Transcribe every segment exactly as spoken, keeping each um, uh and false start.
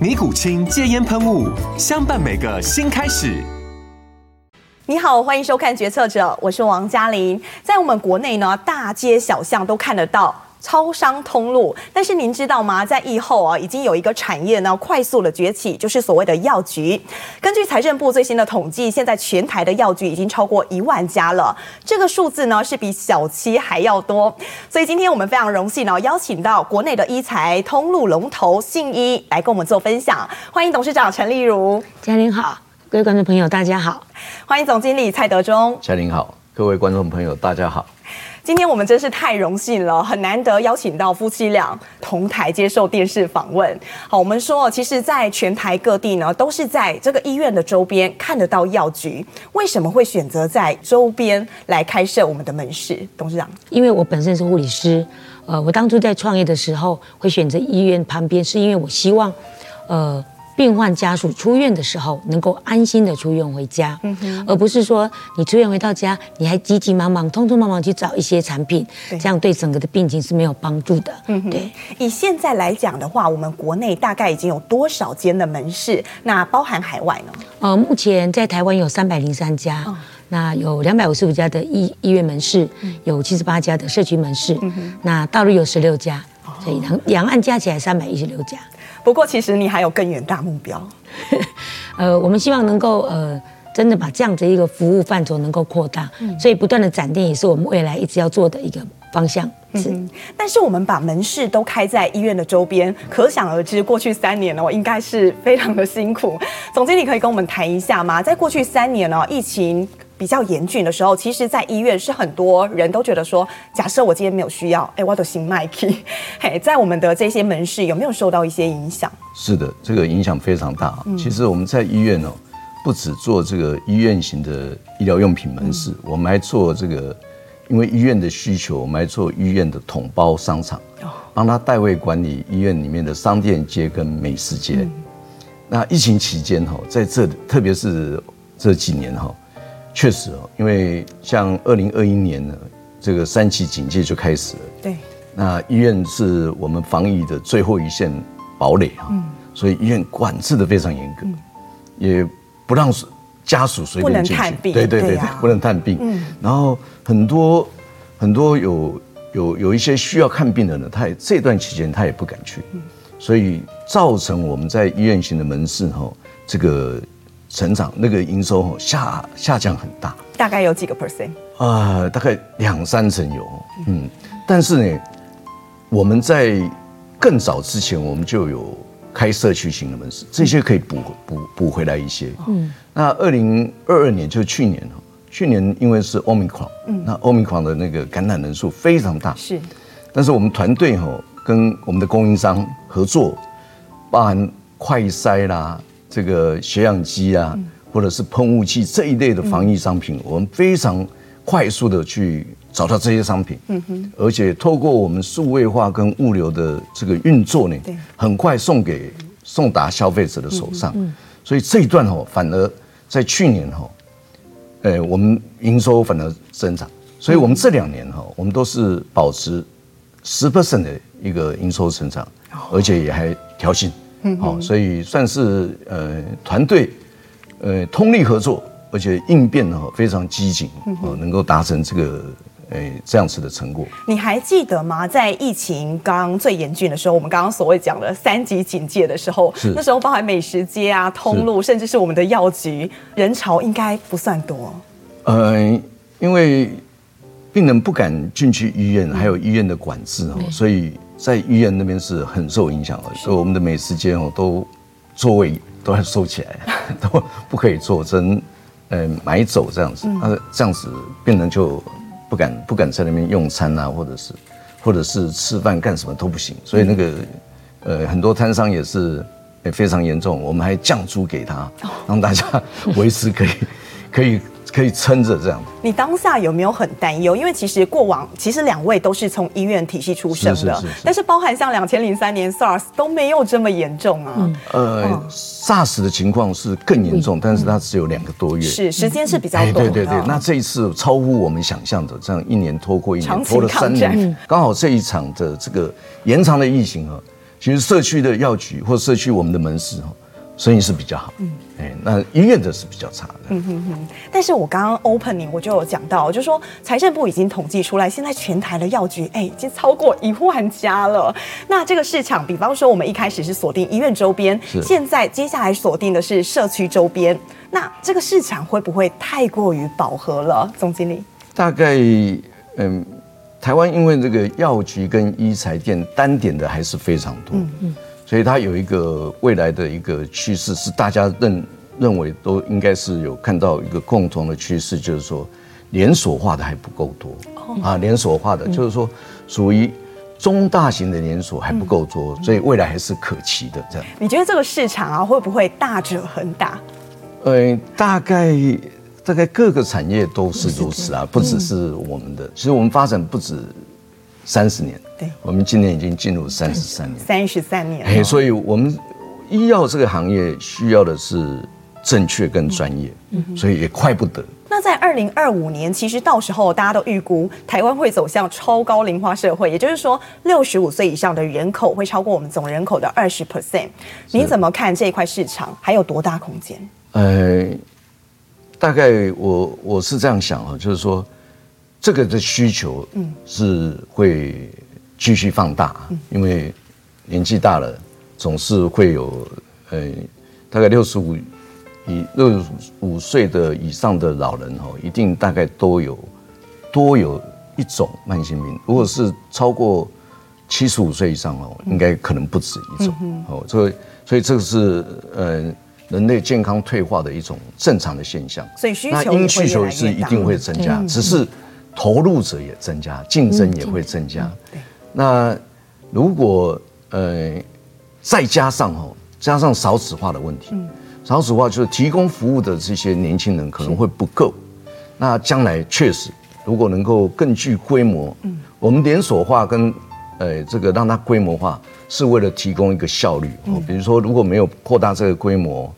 尼古清戒烟喷雾，相伴每个新开始。你好，欢迎收看《决策者》，我是王嘉玲。在我们国内呢，大街小巷都看得到超商通路，但是您知道吗？在疫后啊，已经有一个产业呢快速的崛起，就是所谓的药局。根据财政部最新的统计，现在全台的药局已经超过一万家了，这个数字呢是比小七还要多。所以今天我们非常荣幸呢，邀请到国内的医材通路龙头信医来跟我们做分享。欢迎董事长陈立如，嘉玲好，各位观众朋友大家好。欢迎总经理蔡德忠，嘉玲好，各位观众朋友大家好。今天我们真是太荣幸了，很难得邀请到夫妻俩同台接受电视访问。好，我们说，其实，在全台各地呢，都是在这个医院的周边看得到药局。为什么会选择在周边来开设我们的门市？董事长，因为我本身是护理师，呃，我当初在创业的时候会选择医院旁边，是因为我希望，呃。病患家属出院的时候能够安心的出院回家、嗯、而不是说你出院回到家你还急急忙忙匆匆忙忙去找一些产品，这样对整个的病情是没有帮助的、嗯、对。以现在来讲的话，我们国内大概已经有多少间的门市，那包含海外呢？呃，目前在台湾有三百零三家、哦，那有两百五十五家的医医院门市，有七十八家的社区门市、嗯、那大陆有十六家，所以两两岸加起来三百一十六家。不过其实你还有更远大目标呃，我们希望能够呃真的把这样子一个服务范畴能够扩大、嗯、所以不断的展店也是我们未来一直要做的一个方向是、嗯、但是我们把门市都开在医院的周边，可想而知过去三年、哦、应该是非常的辛苦。总经理可以跟我们谈一下吗？在过去三年、哦、疫情比较严峻的时候，其实在医院是很多人都觉得说，假设我今天没有需要，哎、欸，我就先卖去。嘿，在我们的这些门市有没有受到一些影响？是的，这个影响非常大、嗯。其实我们在医院哦，不只做这个医院型的医疗用品门市、嗯，我们还做这个，因为医院的需求，我们还做医院的统包商场，帮他代为管理医院里面的商店街跟美食街。嗯、那疫情期间哈、哦，在这特别是这几年哈、哦。确实哦，因为像二零二一年呢，这个三级警戒就开始了。对，那医院是我们防疫的最后一线堡垒啊、嗯，所以医院管制的非常严格、嗯，也不让家属随便进去，不能探病，对对 对, 对、啊，不能探病。嗯、然后很多很多有有有一些需要看病的人，他也这段期间他也不敢去、嗯，所以造成我们在医院型的门市哈、哦，这个。成长那个营收下下降很大，大概有几个 percent 啊、呃？大概两三成有，嗯。但是呢，我们在更早之前，我们就有开社区型的门市，这些可以补补补回来一些。嗯。那二零二二年就是去年去年因为是 Omicron， 嗯，那 Omicron 的那个感染人数非常大，是。但是我们团队吼跟我们的供应商合作，包含快筛啦。这个血氧机啊，或者是喷雾器这一类的防疫商品，我们非常快速的去找到这些商品，而且透过我们数位化跟物流的这个运作呢，很快送给送达消费者的手上。所以这一段哦，反而在去年哦，哎，我们营收反而增长。所以我们这两年哦，我们都是保持 百分之十 的一个营收成长，而且也还调薪。好、哦，所以算是呃团队，呃通力合作，而且应变呢、哦、非常机警，哦能够达成这个诶、呃、这样子的成果。你还记得吗？在疫情刚最严峻的时候，我们刚刚所谓讲的三级警戒的时候，那时候包含美食街啊、通路，甚至是我们的药局，人潮应该不算多。呃，因为病人不敢进去医院，还有医院的管制哦，所以在医院那边是很受影响的。所以我们的美食街哦，都座位都要收起来，都不可以坐，只能呃买走这样子。那这样子病人就不敢不敢在那边用餐啊，或者是或者是吃饭干什么都不行。所以那个呃很多摊商也是也非常严重，我们还降租给他，让大家维持可以可以。可以撑着这样。你当下有没有很担忧？因为其实过往其实两位都是从医院体系出身的，是是是是，但是包含像两千零三年 SARS 都没有这么严重啊。嗯、呃、哦、SARS 的情况是更严重，但是它只有两个多月，是时间是比较短的、哎。对对对，那这一次超乎我们想象的，这样一年拖过一年，拖了三年，刚好这一场的这个延长的疫情啊，其实社区的药局或社区我们的门市生意是比较好，嗯，哎，那医院的是比较差的，嗯哼哼。但是我刚刚 opening 我就有讲到，就是说财政部已经统计出来，现在全台的药局，哎，已经超过一万家了。那这个市场，比方说我们一开始是锁定医院周边，现在接下来锁定的是社区周边，那这个市场会不会太过于饱和了？总经理，大概，嗯，台湾因为这个药局跟医材店单点的还是非常多，嗯嗯。所以它有一个未来的一个趋势，是大家认认为都应该是有看到一个共同的趋势，就是说连锁化的还不够多啊，连锁化的就是说属于中大型的连锁还不够多，所以未来还是可期的这样。你觉得这个市场啊会不会大者恒大？呃，大概大概各个产业都是如此啊，不只是我们的，其实我们发展不止三十年，对，我们今年已经进入三十三年，三十三年。哎，所以我们医药这个行业需要的是正确跟专业，所以也快不得。那在二零二五年，其实到时候大家都预估台湾会走向超高龄化社会，也就是说，六十五岁以上的人口会超过我们总人口的二十 percent。你怎么看这一块市场还有多大空间？呃，大概我我是这样想啊，就是说。这个的需求是会继续放大，因为年纪大了总是会有呃大概六十五以六十五岁的以上的老人哦，一定大概都有多有一种慢性病。如果是超过七十五岁以上哦，应该可能不止一种哦。所以所以这个是呃。人类健康退化的一种正常的现象，所以需求因需求是一定会增加，只是投入者也增加，竞争也会增加。那如果呃再加上哦，加上少子化的问题，少子化就是提供服务的这些年轻人可能会不够。那将来确实，如果能够更具规模，我们连锁化跟呃这个让它规模化，是为了提供一个效率。比如说，如果没有扩大这个规模，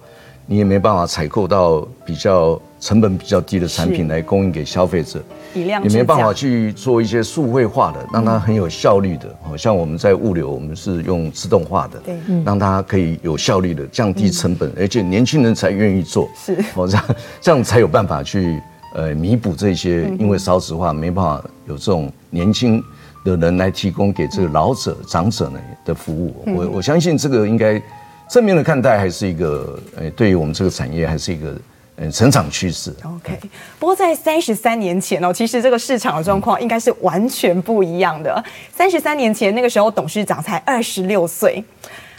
你也没办法采购到比较成本比较低的产品来供应给消费者，也没办法去做一些数位化的，让它很有效率的。像我们在物流，我们是用自动化的，让它可以有效率的降低成本，而且年轻人才愿意做。是哦，这样这样才有办法去呃弥补这些，因为少子化没办法有这种年轻的人来提供给这个老者、长者呢的服务。我我相信这个应该正面的看待，还是一个呃，对于我们这个产业还是一个。嗯，成长趋势。OK， 不过在三十三年前哦，其实这个市场的状况应该是完全不一样的。三十三年前那个时候，董事长才二十六岁，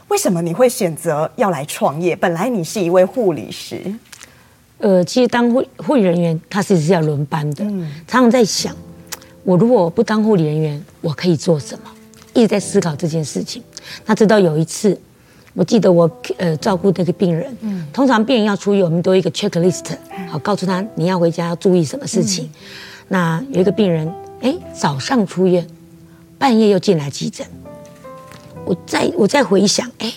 为什么你会选择要来创业？本来你是一位护理师，呃，其实当护护理人员，他其实是要轮班的。嗯，常常在想，我如果不当护理人员，我可以做什么？一直在思考这件事情。那直到有一次。我记得我呃照顾那个病人，嗯，通常病人要出院，我们都有一个 checklist， 好告诉他你要回家要注意什么事情。嗯、那有一个病人，哎，早上出院，半夜又进来急诊。我再我再回想，哎，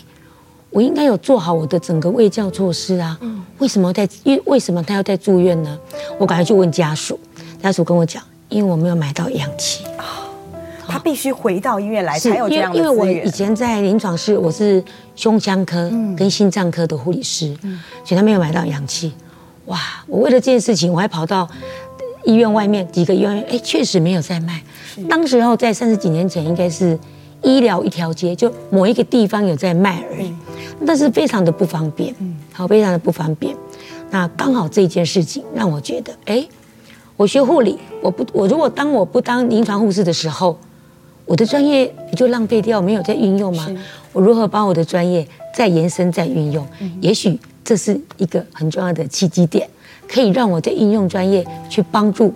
我应该有做好我的整个卫教措施啊，嗯、为什么在为什么他要在住院呢？我赶快去问家属，家属跟我讲，因为我没有买到氧气。他必须回到医院来才有这样的资源。因为我以前在临床室，我是胸腔科跟心脏科的护理师，所以他没有买到氧气。哇！我为了这件事情，我还跑到医院外面几个医院，哎，确实没有在卖。当时候在三十几年前，应该是医疗一条街，就某一个地方有在卖而已，但是非常的不方便，好，非常的不方便。那刚好这件事情让我觉得，哎，我学护理，我不我如果当我不当临床护士的时候，我的专业不就浪费掉，没有在运用吗？我如何把我的专业再延伸再运用？嗯、也许这是一个很重要的契机点，可以让我在运用专业去帮助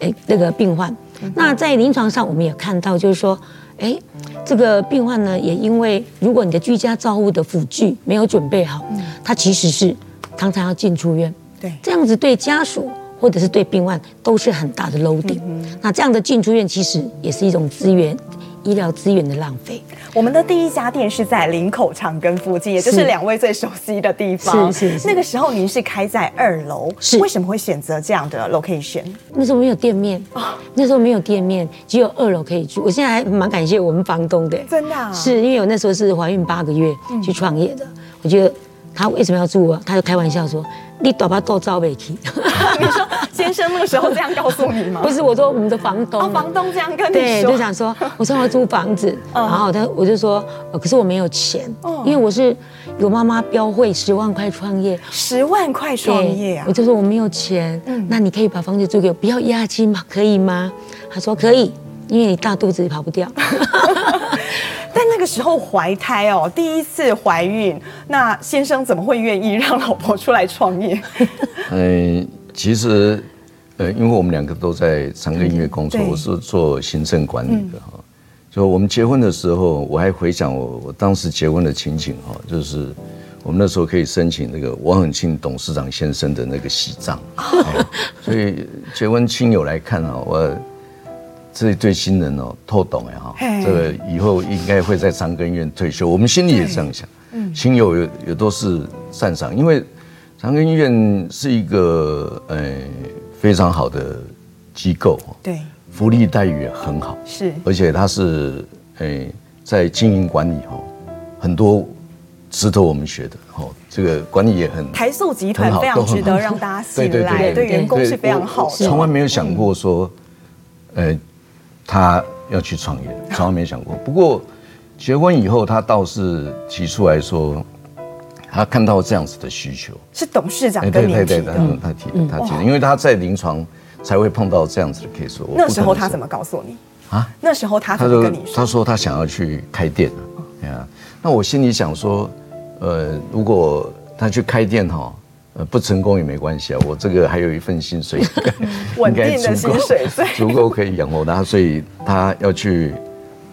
诶那个病患。嗯、那在临床上我们也看到，就是说，哎，这个病患呢，也因为如果你的居家照护的辅具没有准备好，嗯、他其实是常常要进出院。对，这样子对家属或者是对病患都是很大的 loading、嗯、那这样的进出院其实也是一种资源医疗资源的浪费。我们的第一家店是在林口长庚附近，也就是两位最熟悉的地方。是是是。那个时候您是开在二楼，是为什么会选择这样的 location？ 那时候没有店面、哦、那时候没有店面，只有二楼可以住。我现在还蛮感谢我们房东的，真的、啊、是因为我那时候是怀孕八个月去创业的、嗯、我觉得他为什么要住我、啊？他就开玩笑说：“你大把多招不起。”你说先生那个时候这样告诉你吗？不是，我说我们的房东、啊哦，房东这样跟你说，对，就想说，我说我要租房子，嗯、然后他我就说，可是我没有钱，嗯、因为我是有妈妈标会十万块创业，十万块创业啊，我就说我没有钱，嗯、那你可以把房子租给我，不要押金嘛，可以吗？他说可以，因为你大肚子跑不掉。但那个时候怀胎哦，第一次怀孕，那先生怎么会愿意让老婆出来创业？嗯，其实，呃，因为我们两个都在长庚医院工作，我是做行政管理的哈。就、嗯、我们结婚的时候，我还回想我我当时结婚的情景哈，就是我们那时候可以申请那个王永庆董事长先生的那个喜帐，所以结婚亲友来看啊，我。这对新人哦，透懂哎哈，这个以后应该会在长庚医院退休，我们心里也这样想。嗯，亲友也也都是赞赏，因为长庚医院是一个呃非常好的机构，对，福利待遇也很好，是，而且它是呃在经营管理哦，很多值得我们学的哦，这个管理也很台塑集团非常值得让大家信赖，对员工是非常好的，从来没有想过说，呃。他要去创业，从来没想过。不过，结婚以后，他倒是提出来说，他看到这样子的需求，是董事长跟您提的。对对对，他提的，他提的，因为他在临床才会碰到这样子的 case。那时候他怎么告诉你啊？那时候他怎么跟你说？他说他想要去开店啊。那我心里想说，呃，如果他去开店哈。呃，不成功也没关系啊，我这个还有一份薪水，稳定的薪水，足够可以养活他，所以他要去，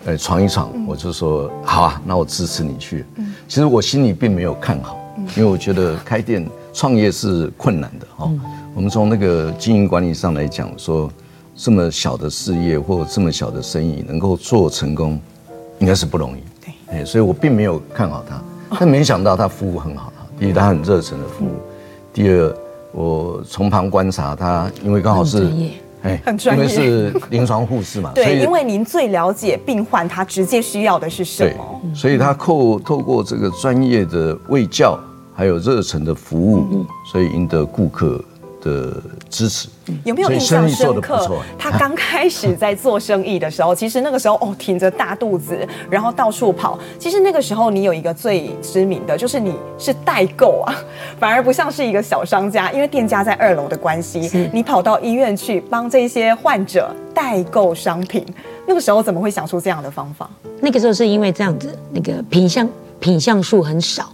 呃，闯一闯。我就说好啊，那我支持你去。其实我心里并没有看好，因为我觉得开店创业是困难的哈。我们从那个经营管理上来讲，说这么小的事业或这么小的生意能够做成功，应该是不容易。对，所以我并没有看好他，但没想到他服务很好，第一他很热忱的服务。第二，我从旁观察他，因为刚好是，哎，因为是临床护士嘛，对，因为您最了解病患他直接需要的是什么，对，所以他透透过这个专业的衛教，还有热忱的服务，所以赢得顾客的支持。有没有印象深刻？他刚开始在做生意的时候，其实那个时候哦，挺着大肚子，然后到处跑。其实那个时候你有一个最知名的，就是你是代购啊，反而不像是一个小商家，因为店家在二楼的关系，你跑到医院去帮这些患者代购商品。那个时候怎么会想出这样的方法？那个时候是因为这样子，那个品项品项数很少，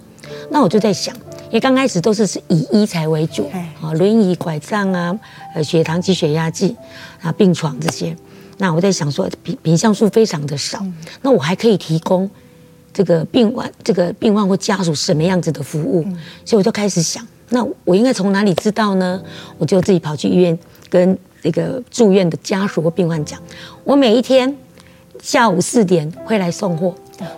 那我就在想。因为刚开始都是是以医材为主啊，轮椅、拐杖啊，呃，血糖计、血压计啊，病床这些。那我在想说，品品项数非常的少，嗯、那我还可以提供这个病患、这个病患或家属什么样子的服务？嗯、所以我就开始想，那我应该从哪里知道呢？我就自己跑去医院跟那个住院的家属或病患讲，我每一天下午四点会来送货，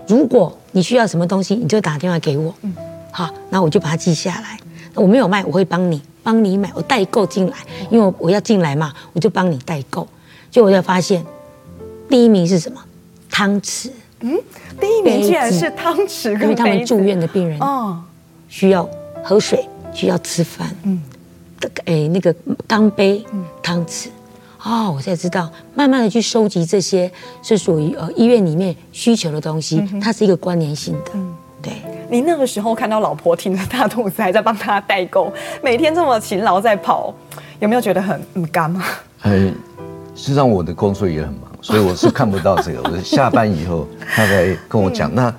如果你需要什么东西，你就打电话给我。嗯好，那我就把它记下来。我没有卖，我会帮你帮你买，我代购进来，因为我要进来嘛，我就帮你代购。结果我就发现，第一名是什么？汤匙。嗯，第一名居然是汤匙跟杯子，因为他们住院的病人哦，需要喝水，需要吃饭。嗯，哎，那个钢杯、汤匙。哦，我才知道，慢慢的去收集这些是属于呃医院里面需求的东西，它是一个关联性的。对。你那个时候看到老婆挺着大肚子还在帮他代购，每天这么勤劳在跑，有没有觉得很不甘吗？哎，事实上我的工作也很忙，所以我是看不到这个。我下班以后他才跟我讲、嗯、那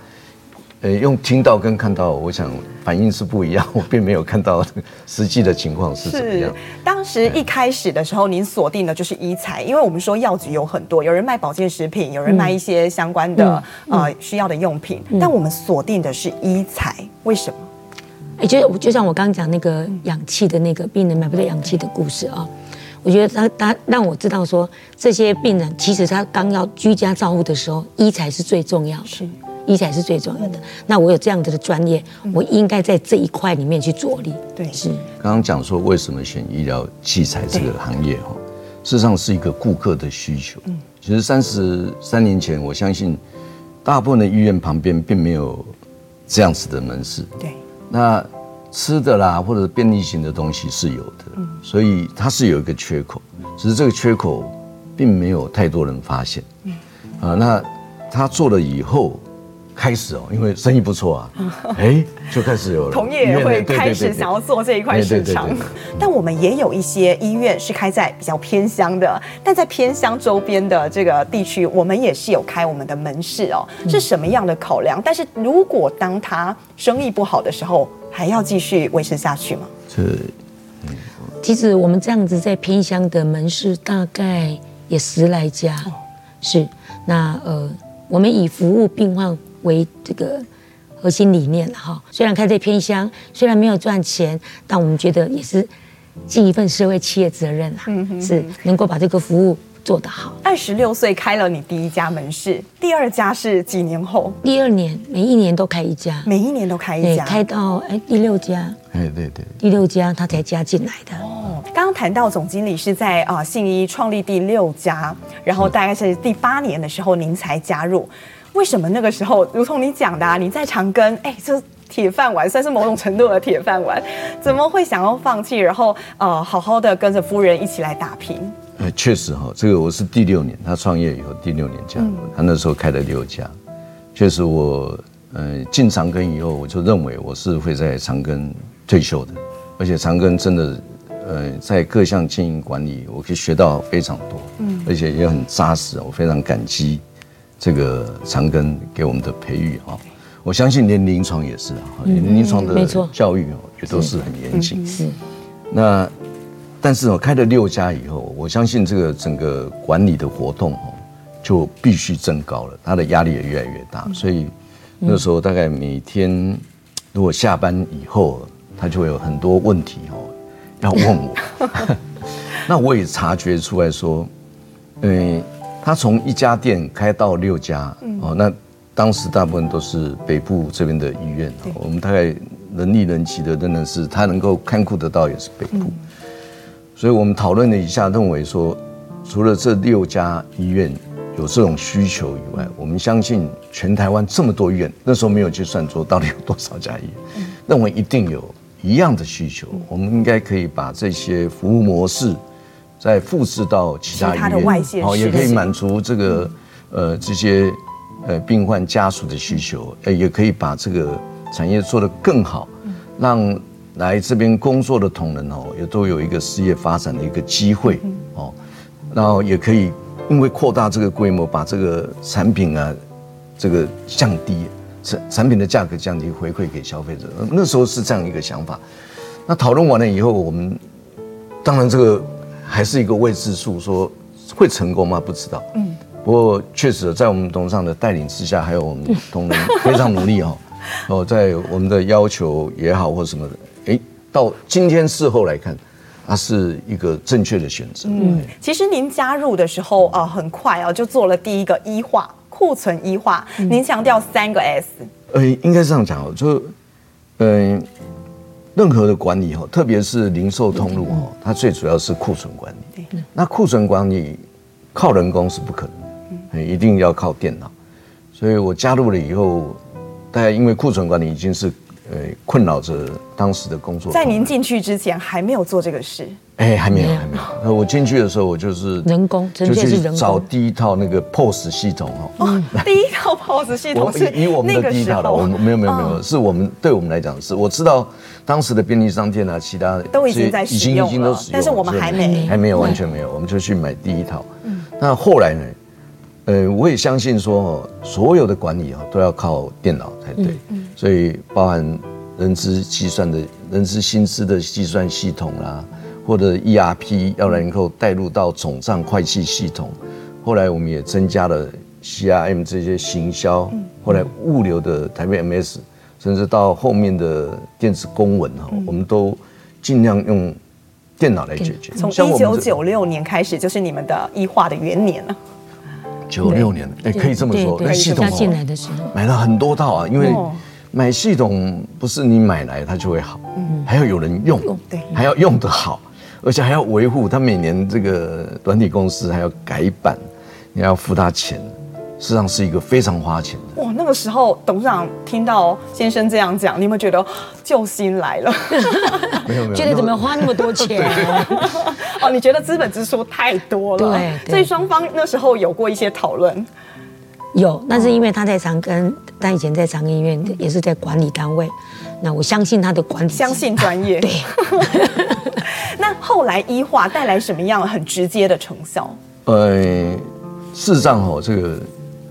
呃，用听到跟看到，我想反应是不一样。我并没有看到实际的情况是怎么样。当时一开始的时候，您锁定的就是医材，因为我们说药局有很多，有人卖保健食品，有人卖一些相关的、嗯、呃需要的用品、嗯，但我们锁定的是医材，为什么？哎，就就像我刚刚讲那个氧气的那个病人买不到氧气的故事啊、哦，我觉得他他让我知道说，这些病人其实他刚要居家照护的时候，医材是最重要的。是。医材是最重要的。那我有这样子的专业，我应该在这一块里面去着力。对，是。刚刚讲说为什么选医疗器材这个行业哈，事实上是一个顾客的需求。嗯，其实三十三年前，我相信大部分的医院旁边并没有这样子的门市。对。那吃的啦，或者便利型的东西是有的，嗯，所以它是有一个缺口，只是这个缺口并没有太多人发现。嗯。啊，那他做了以后。开始哦，因为生意不错啊，哎，就开始有了同业会开始想要做这一块市场。但我们也有一些医院是开在比较偏乡的，但在偏乡周边的这个地区，我们也是有开我们的门市哦。是什么样的考量？但是如果当他生意不好的时候，还要继续维持下去吗？这，其实我们这样子在偏乡的门市大概也十来家，是那呃，我们以服务病患为这个核心理念哈，虽然开在偏乡，虽然没有赚钱，但我们觉得也是尽一份社会企业责任啦，是能够把这个服务做得好。二十六岁开了你第一家门市，第二家是几年后？第二年，每一年都开一家，每一年都开一家，开到哎第六家，哎对对，第六家他才加进来的。哦，刚刚谈到总经理是在啊信一创立第六家，然后大概是第八年的时候您才加入。为什么那个时候，如同你讲的、啊，你在长庚，哎、欸，这铁饭碗算是某种程度的铁饭碗，怎么会想要放弃？然后呃，好好的跟着夫人一起来打拼。呃，确实哈、哦，这个我是第六年，他创业以后第六年加入、嗯，他那时候开了六家。确实我呃进长庚以后，我就认为我是会在长庚退休的，而且长庚真的呃在各项经营管理，我可以学到非常多，嗯，而且也很扎实，我非常感激。这个长庚给我们的培育哈，我相信连临床也是啊，连临床的教育也都是很严谨。是，那但是我开了六家以后，我相信这个整个管理的活动哦，就必须增高了，它的压力也越来越大。所以那时候大概每天如果下班以后，他就会有很多问题哦要问我，那我也察觉出来说，嗯。他从一家店开到六家，哦，那当时大部分都是北部这边的医院，我们大概人力人齐的，真的是他能够看顾得到也是北部，所以我们讨论了一下，认为说，除了这六家医院有这种需求以外，我们相信全台湾这么多医院，那时候没有去算说到底有多少家医院，认为一定有一样的需求，我们应该可以把这些服务模式。再复制到其他医院，好，也可以满足这个呃这些呃病患家属的需求，呃，也可以把这个产业做得更好，让来这边工作的同仁哦，也都有一个事业发展的一个机会哦，然后也可以因为扩大这个规模，把这个产品啊这个降低产产品的价格降低，回馈给消费者。那时候是这样一个想法。那讨论完了以后，我们当然这个。还是一个未知数，说会成功吗？不知道。嗯，不过确实在我们董事长的带领之下，还有我们同仁非常努力哦。哦，在我们的要求也好或什么的，哎，到今天事后来看。它是一个正确的选择。嗯，其实您加入的时候啊、呃，很快啊就做了第一个医化库存医化，您强调三个 S。呃，应该是这样讲哦，就嗯。呃任何的管理哦，特别是零售通路哦，它最主要是库存管理。那库存管理靠人工是不可能的，一定要靠电脑。所以我加入了以后，大概因为库存管理已经是呃困扰着当时的工作。在您进去之前还没有做这个事，哎，还没有，还没有。我进去的时候，我就是人工，就去找第一套那个 P O S 系统哦。第一套 P O S 系统是以我们的第一套了，我们没有没有没有，是我们对我们来讲是，我知道当时的便利商店啊，其他都已经在使用了，已经都使用了，但是我们还没还没有完全没有，我们就去买第一套。那后来呢？呃，我也相信说，所有的管理啊都要靠电脑才对，所以包含人资计算的、人资薪资的计算系统啦。或者 E R P 要能够带入到总账会计系统，后来我们也增加了 C R M 这些行销，后来物流的台北 M S， 甚至到后面的电子公文哈，我们都尽量用电脑来解决。从一九九六年开始，就是你们的E化的元年了。九六年，哎，可以这么说。那系统进来的时候，买了很多套啊，因为买系统不是你买来它就会好，还要有人用，还要用得好。而且还要维护，他每年这个软体公司还要改版，你要付他钱，事实上是一个非常花钱的。哇，那个时候董事长听到先生这样讲，你有没有觉得救星来了？没有没有，觉得怎么花那么多钱？哦，你觉得资本支出太多了？对，所以双方那时候有过一些讨论。有，那是因为他在长庚，他以前在长庚医院也是在管理单位，那我相信他的管理，相信专业。对。那后来E化带来什么样很直接的成效？呃，事实上哦，这个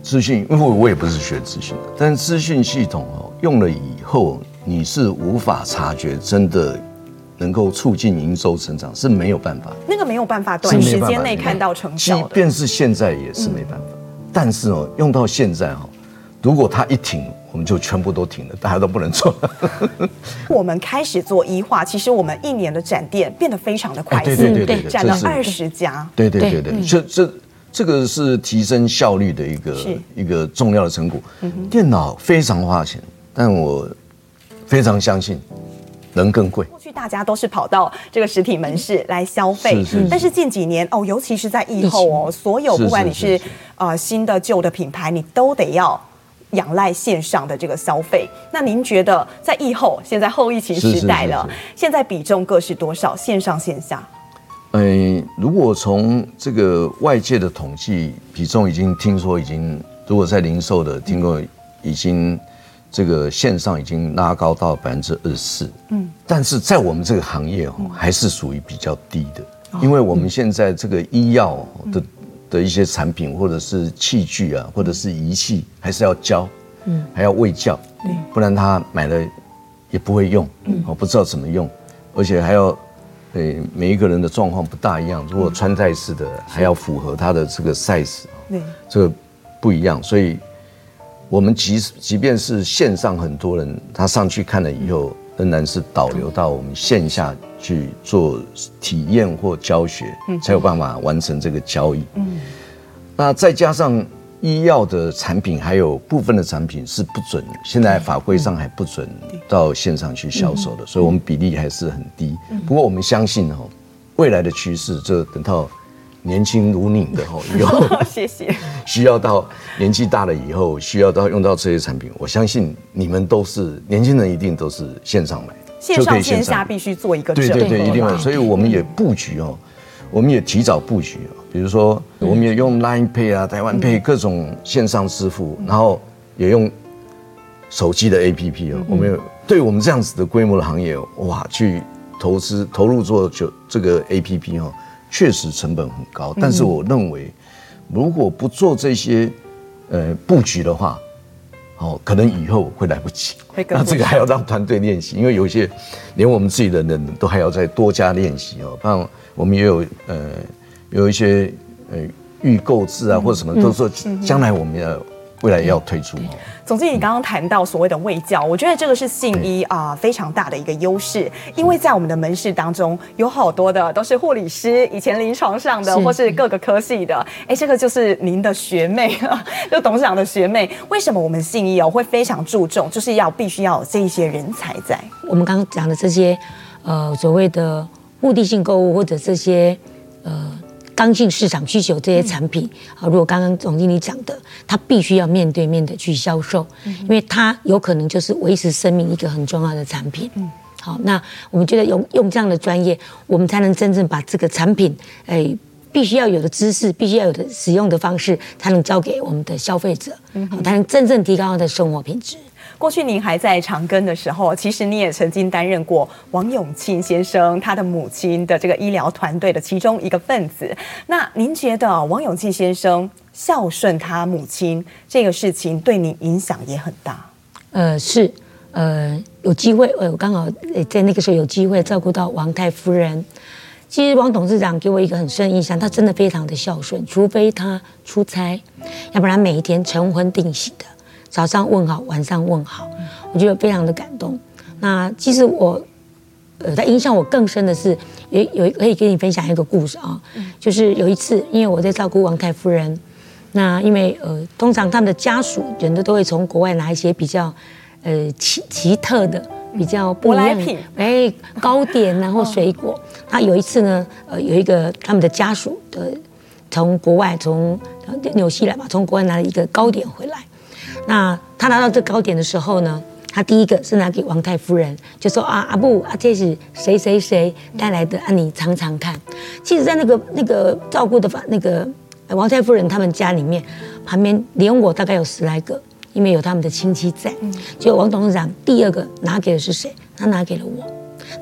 资讯，因为我也不是学资讯的，但资讯系统哦用了以后，你是无法察觉真的能够促进营收成长是没有办法的。那个没有办法短时间内看到成效的，即便是现在也是没办法。嗯、但是哦，用到现在哦，如果它一停，我们就全部都停了，大家都不能做了。我们开始做E化，其实我们一年的展店变得非常的快速，展了二十家。对对对对，这这这个是提升效率的一个一个重要的成果。电脑非常花钱，但我非常相信人更贵。过去大家都是跑到这个实体门市来消费，但是近几年哦，尤其是在疫后哦，所有不管你是呃新的旧的品牌，你都得要。仰赖线上的这个消费，那您觉得在疫后，现在后疫情时代了，是是是是现在比重各是多少？线上线下？嗯、呃，如果从这个外界的统计比重，已经听说已经，如果在零售的听过，已经这个线上已经拉高到百分之二十四。嗯，但是在我们这个行业哦，还是属于比较低的，嗯、因为我们现在这个医药的。的一些产品或者是器具啊，或者是仪器，还是要教，嗯，还要卫教，不然他买了也不会用，哦，不知道怎么用，而且还要，呃，每一个人的状况不大一样，如果穿戴式的还要符合他的这个 size， 对，这个不一样，所以我们即即便是线上很多人他上去看了以后，仍然是导流到我们线下。去做体验或教学，才有办法完成这个交易。嗯，那再加上医药的产品，还有部分的产品是不准，现在法规上还不准到线上去销售的，所以我们比例还是很低。不过我们相信哦，未来的趋势，这等到年轻如你的哦，以后谢谢，需要到年纪大了以后，需要到用到这些产品，我相信你们都是年轻人，一定都是线上买。线上线下必须做一个整合，对对对，一定要。所以我们也布局哦，我们也提早布局哦。比如说，我们也用 Line Pay 啊、台湾 Pay 各种线上支付，然后也用手机的 A P P 哦。我们有对我们这样子的规模的行业，哇，去投资投入做就这个 A P P 哦，确实成本很高。但是我认为，如果不做这些呃布局的话，哦，可能以后会来不及。那这个还要让团队练习，因为有些连我们自己的人都还要再多加练习哦。不然我们也有呃有一些呃预购制啊，或者什么，都说将来我们要未来要推出。总之，你刚刚谈到所谓的卫教，我觉得这个是信医啊非常大的一个优势，因为在我们的门市当中有好多的都是护理师，以前临床上的或是各个科系的，哎，这个就是您的学妹，就董事长的学妹。为什么我们信医哦会非常注重，就是要必须要有这些人才在？我们刚刚讲的这些，呃，所谓的目的性购物或者这些，呃。刚性市场需求这些产品啊，如果刚刚总经理讲的，他必须要面对面的去销售，因为他有可能就是维持生命一个很重要的产品。好，那我们觉得用用这样的专业，我们才能真正把这个产品，哎，必须要有的知识，必须要有的使用的方式，才能交给我们的消费者，好，才能真正提高他的生活品质。过去您还在长庚的时候，其实你也曾经担任过王永庆先生他的母亲的这个医疗团队的其中一个分子。那您觉得王永庆先生孝顺他母亲这个事情对您影响也很大？呃，是，呃，有机会，我刚好在那个时候有机会照顾到王太夫人。其实王董事长给我一个很深印象，他真的非常的孝顺，除非他出差，要不然每一天晨昏定省的。早上问好，晚上问好，我觉得非常的感动。那其实我，呃，它影响我更深的是，有有可以跟你分享一个故事啊，就是有一次，因为我在照顾王太夫人，那因为呃，通常他们的家属人都都会从国外拿一些比较，呃奇奇特的、比较不一样的，哎，糕点然后水果。那有一次呢，呃，有一个他们的家属的从国外从纽西兰吧，从国外拿了一个糕点回来。那他拿到这糕点的时候呢，他第一个是拿给王太夫人，就说啊，阿布啊，这是谁谁谁带来的啊，你尝尝看。其实，在那个那个照顾的那个王太夫人他们家里面，旁边连我大概有十来个，因为有他们的亲戚在。结果王董事长第二个拿给的是谁？他拿给了我。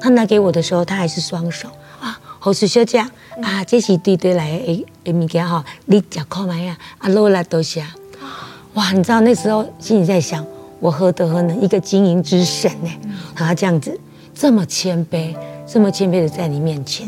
他拿给我的时候，他还是双手啊，护士小姐啊，这是对对来诶诶物件哈，你吃看卖啊，阿罗拉多谢。哇，你知道那时候心里在想，我何德何能，一个经营之神呢？然后他这样子，这么谦卑，这么谦卑的在你面前，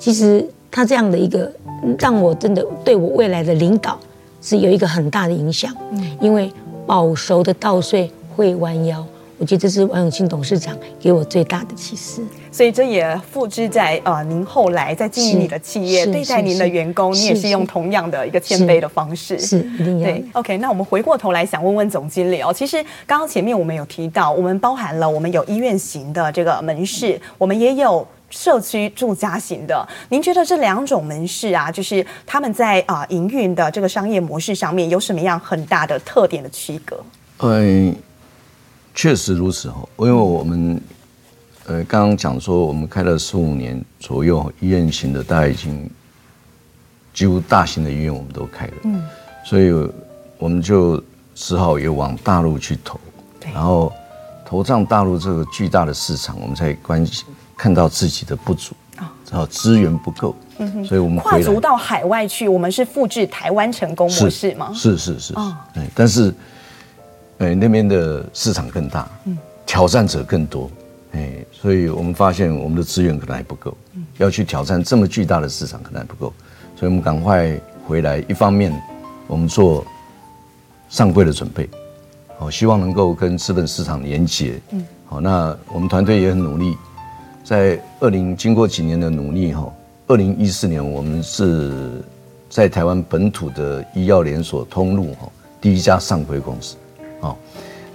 其实他这样的一个，让我真的对我未来的领导是有一个很大的影响。因为保熟的稻穗会弯腰。我觉得这是王永庆董事长给我最大的启示，所以这也复制在呃您后来在经营你的企业，对待您的员工，你也是用同样的一个谦卑的方式，是一定要对。OK， 那我们回过头来想问问总经理哦，其实刚刚前面我们有提到，我们包含了我们有医院型的这个门市，我们也有社区住家型的，您觉得这两种门市啊，就是他们在啊、呃、营运的这个商业模式上面有什么样很大的特点的区隔？嗯、哎。确实如此哈，因为我们，呃，刚刚讲说我们开了十五年左右，医院型的大概已经几乎大型的医院我们都开了，嗯，所以我们就只好也往大陆去投，然后投上大陆这个巨大的市场，我们才关心看到自己的不足，然后资源不够，嗯，所以我们跨足到海外去，我们是复制台湾成功模式吗？是是是，哦，对，但是。哎，那边的市场更大，嗯，挑战者更多，哎，所以我们发现我们的资源可能还不够，嗯，要去挑战这么巨大的市场可能还不够，所以我们赶快回来。一方面，我们做上柜的准备，好，希望能够跟资本市场连结，嗯，好，那我们团队也很努力，在二零经过几年的努力哈，二零一四年我们是在台湾本土的医药连锁通路哈第一家上柜公司。好，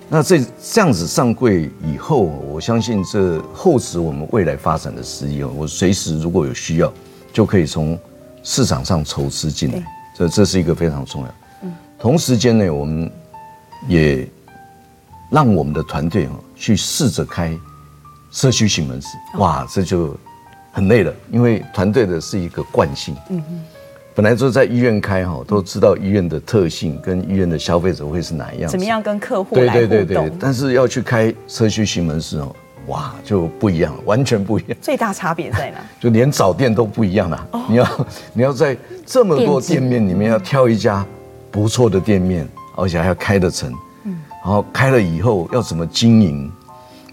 那这这样子上柜以后，我相信这厚植我们未来发展的实力。我随时如果有需要，就可以从市场上筹资进来，这这是一个非常重要。同时间呢，我们也让我们的团队去试着开社区型门市。哇，这就很累了，因为团队的是一个惯性。嗯嗯。本来就在医院开哈，都知道医院的特性跟医院的消费者会是哪一样，怎么样跟客户来互动。对对对对，但是要去开社区型门市哦，哇，就不一样了，完全不一样。最大差别在哪？就连找店都不一样了。你要你要在这么多店面里面要挑一家不错的店面，而且还要开得成。嗯。然后开了以后要怎么经营，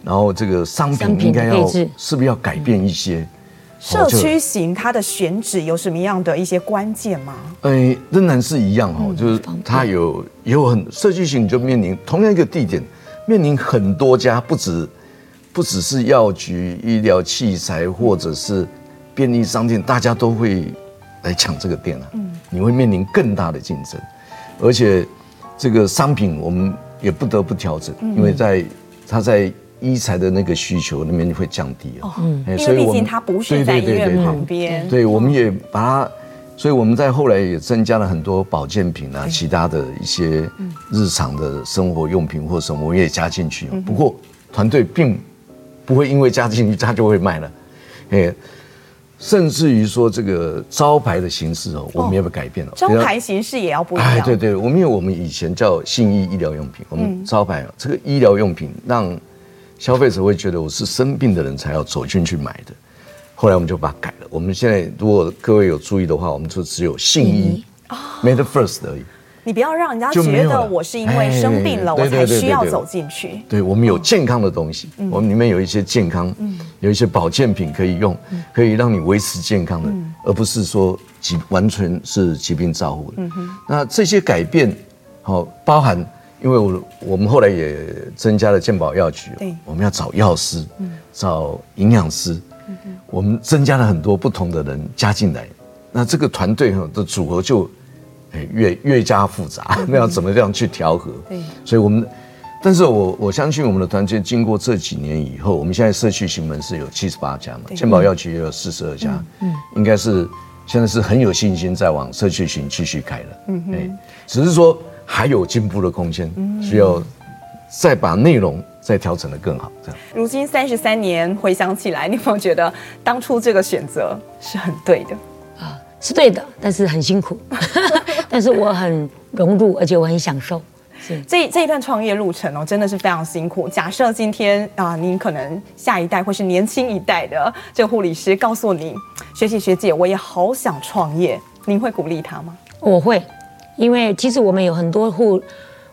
然后这个商品应该要是不是要改变一些？社区型它的选址有什么样的一些关键吗？哎，仍然是一样哦，就是它有也有很社区型就面临同样一个地点，面临很多家，不止不只是药局、医疗器材或者是便利商店，大家都会来抢这个店啊。嗯，你会面临更大的竞争，而且这个商品我们也不得不调整，因为在它在。医材的那个需求那边会降低哦，因为毕竟它不是在医院旁边。对，我们也把它，所以我们在后来也增加了很多保健品啊，其他的一些日常的生活用品或什么，我们也加进去。不过团队并不会因为加进去它就会卖了，哎，甚至于说这个招牌的形式哦，我们要不要改变了？招牌形式也要不一样。哎，对对，我们因为我们以前叫信义医疗用品，我们招牌这个医疗用品让消费者会觉得我是生病的人才要走进去买的，后来我们就把它改了。我们现在如果各位有注意的话，我们就只有信医 Made First 而已。你不要让人家觉得我是因为生病了我才需要走进去。对，我们有健康的东西，我们里面有一些健康，有一些保健品可以用，可以让你维持健康的，而不是说完全是疾病照护的。那这些改变，好，包含因为我我们后来也增加了健保药局，我们要找药师，找营养师，我们增加了很多不同的人加进来，那这个团队的组合就。越越加复杂，那要怎么样去调和？对，所以我们，但是我我相信我们的团队经过这几年以后，我们现在社区型门市有七十八家嘛，健保药局也有四十二家，嗯，应该是现在是很有信心在往社区型继续开了，嗯哼，只是说还有进步的空间，需要再把内容。再调整得更好，这样。如今三十三年回想起来，你有没有觉得当初这个选择是很对的？是对的，但是很辛苦，但是我很融入，而且我很享受。是这这一段创业路程哦，真的是非常辛苦。假设今天啊，您可能下一代或是年轻一代的这个护理师告诉您，学姐学姐，我也好想创业，您会鼓励他吗？我会，因为其实我们有很多护，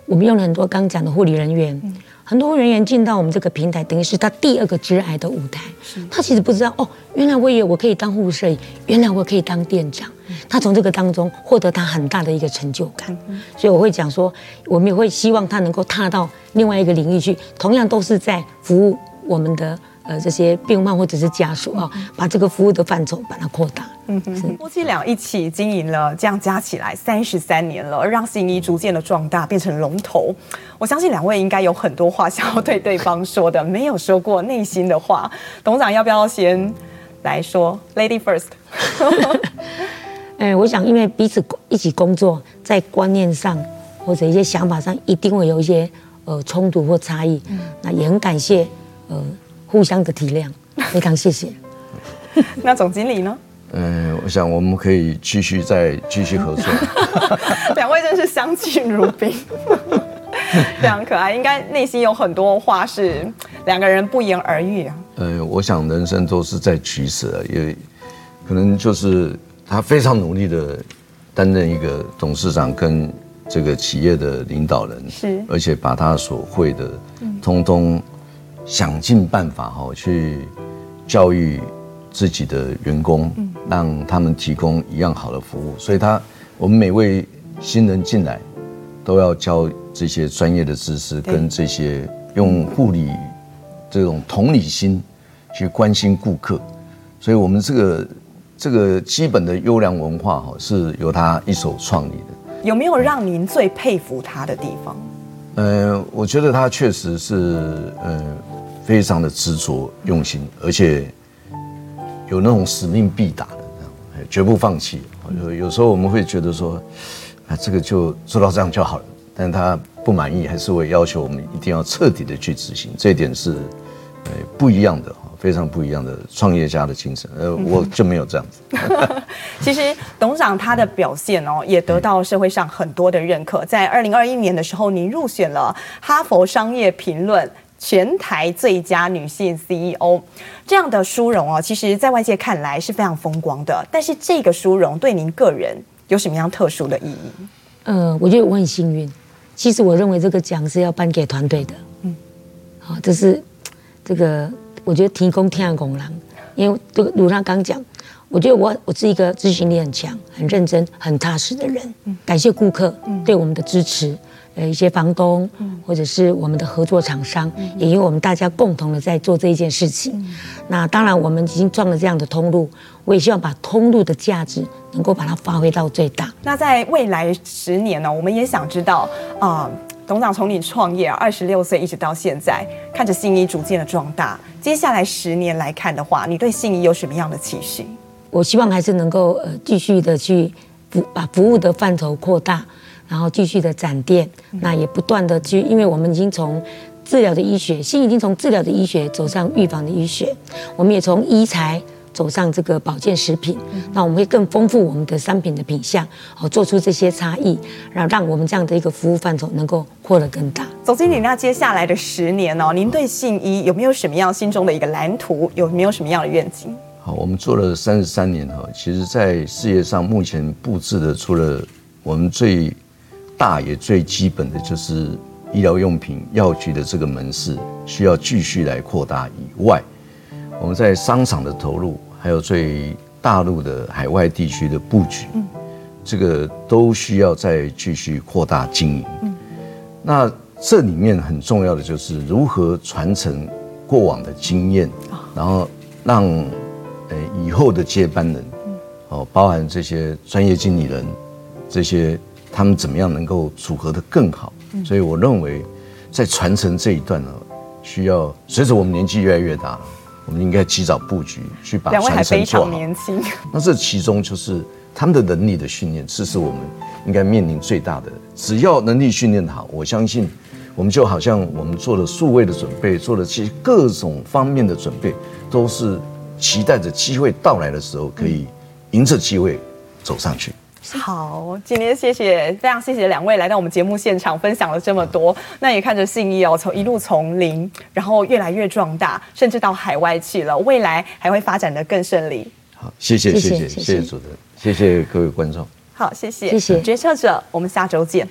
我们用了很多刚讲的护理人员，嗯、很多护理人员进到我们这个平台，等于是他第二个职涯的舞台。他其实不知道哦，原来我也我可以当护士，原来我可以当店长。他从这个当中获得他很大的一个成就感，所以我会讲说，我们也会希望他能够踏到另外一个领域去，同样都是在服务我们的呃这些病患或者是家属啊，把这个服务的范畴把它扩大。嗯哼，夫妻俩一起经营了，这样加起来三十三年了，让信义逐渐的壮大，变成龙头。我相信两位应该有很多话想要对对方说的，没有说过内心的话。董事长要不要先来说 ，Lady First？ 哎，我想，因为彼此一起工作，在观念上或者一些想法上，一定会有一些呃冲突或差异。嗯，那也很感谢呃互相的体谅，非常谢谢。那总经理呢？嗯，我想我们可以继续再继续合作。两位真是相敬如宾，非常可爱。应该内心有很多话是两个人不言而喻啊。嗯，我想人生都是在取舍，也可能就是。他非常努力的担任一个董事长跟这个企业的领导人，是，而且把他所会的，通通想尽办法哈去教育自己的员工，让他们提供一样好的服务。所以他，我们每位新人进来都要教这些专业的知识，跟这些用护理这种同理心去关心顾客。所以我们这个。这个基本的优良文化是由他一手创立的。有没有让您最佩服他的地方？呃，我觉得他确实是呃非常的执着用心，而且有那种使命必达的，绝不放弃。有时候我们会觉得说，啊，这个就做到这样就好了，但他不满意，还是会要求我们一定要彻底的去执行。这一点是呃不一样的。非常不一样的创业家的精神，呃，我就没有这样子。其实董事长他的表现哦，也得到社会上很多的认可。在二零二一年的时候，您入选了《哈佛商业评论》全台最佳女性 C E O， 这样的殊荣哦，其实在外界看来是非常风光的。但是这个殊荣对您个人有什么样特殊的意义？呃，我觉得我很幸运。其实我认为这个奖是要颁给团队的。嗯，好，这是这个。我觉得提供天公狼，因为这个如他刚讲，我觉得我我是一个执行力很强、很认真、很踏实的人。感谢顾客对我们的支持，呃，一些房东或者是我们的合作厂商，也因为我们大家共同的在做这一件事情。那当然，我们已经撞了这样的通路，我也希望把通路的价值能够把它发挥到最大。那在未来十年呢，我们也想知道啊。呃董事长从你创业二十六岁一直到现在，看着信义逐渐的壮大，接下来十年来看的话，你对信义有什么样的期许？我希望还是能够呃继续的去把服务的范畴扩大，然后继续的展店，那也不断的去，因为我们已经从治疗的医学，现在已经从治疗的医学走上预防的医学，我们也从医材走上这个保健食品，那我们会更丰富我们的商品的品项，好做出这些差异，然后让我们这样的一个服务范畴能够扩得更大。总经理，那接下来的十年哦，您对信医有没有什么样心中的一个蓝图？有没有什么样的愿景？好，我们做了三十三年哈，其实在事业上目前布置的，除了我们最大也最基本的就是医疗用品药局的这个门市需要继续来扩大以外，我们在商场的投入，还有最大陆的海外地区的布局，这个都需要再继续扩大经营。那这里面很重要的就是如何传承过往的经验，然后让以后的接班人，包含这些专业经理人，这些他们怎么样能够组合得更好。所以我认为在传承这一段呢，需要随着我们年纪越来越大，我们应该及早布局，去把传承做好。两位还非常年轻，那这其中就是他们的能力的训练，这是我们应该面临最大的。只要能力训练好，我相信我们就好像我们做了数位的准备，做了其各种方面的准备，都是期待着机会到来的时候，可以迎着机会走上去。好，今天谢谢，非常谢谢两位来到我们节目现场，分享了这么多。那也看着信医哦，从一路从零，然后越来越壮大，甚至到海外去了，未来还会发展得更顺利。好，谢谢谢谢谢谢主持人，谢谢各位观众。好，谢谢谢谢决策者，我们下周见。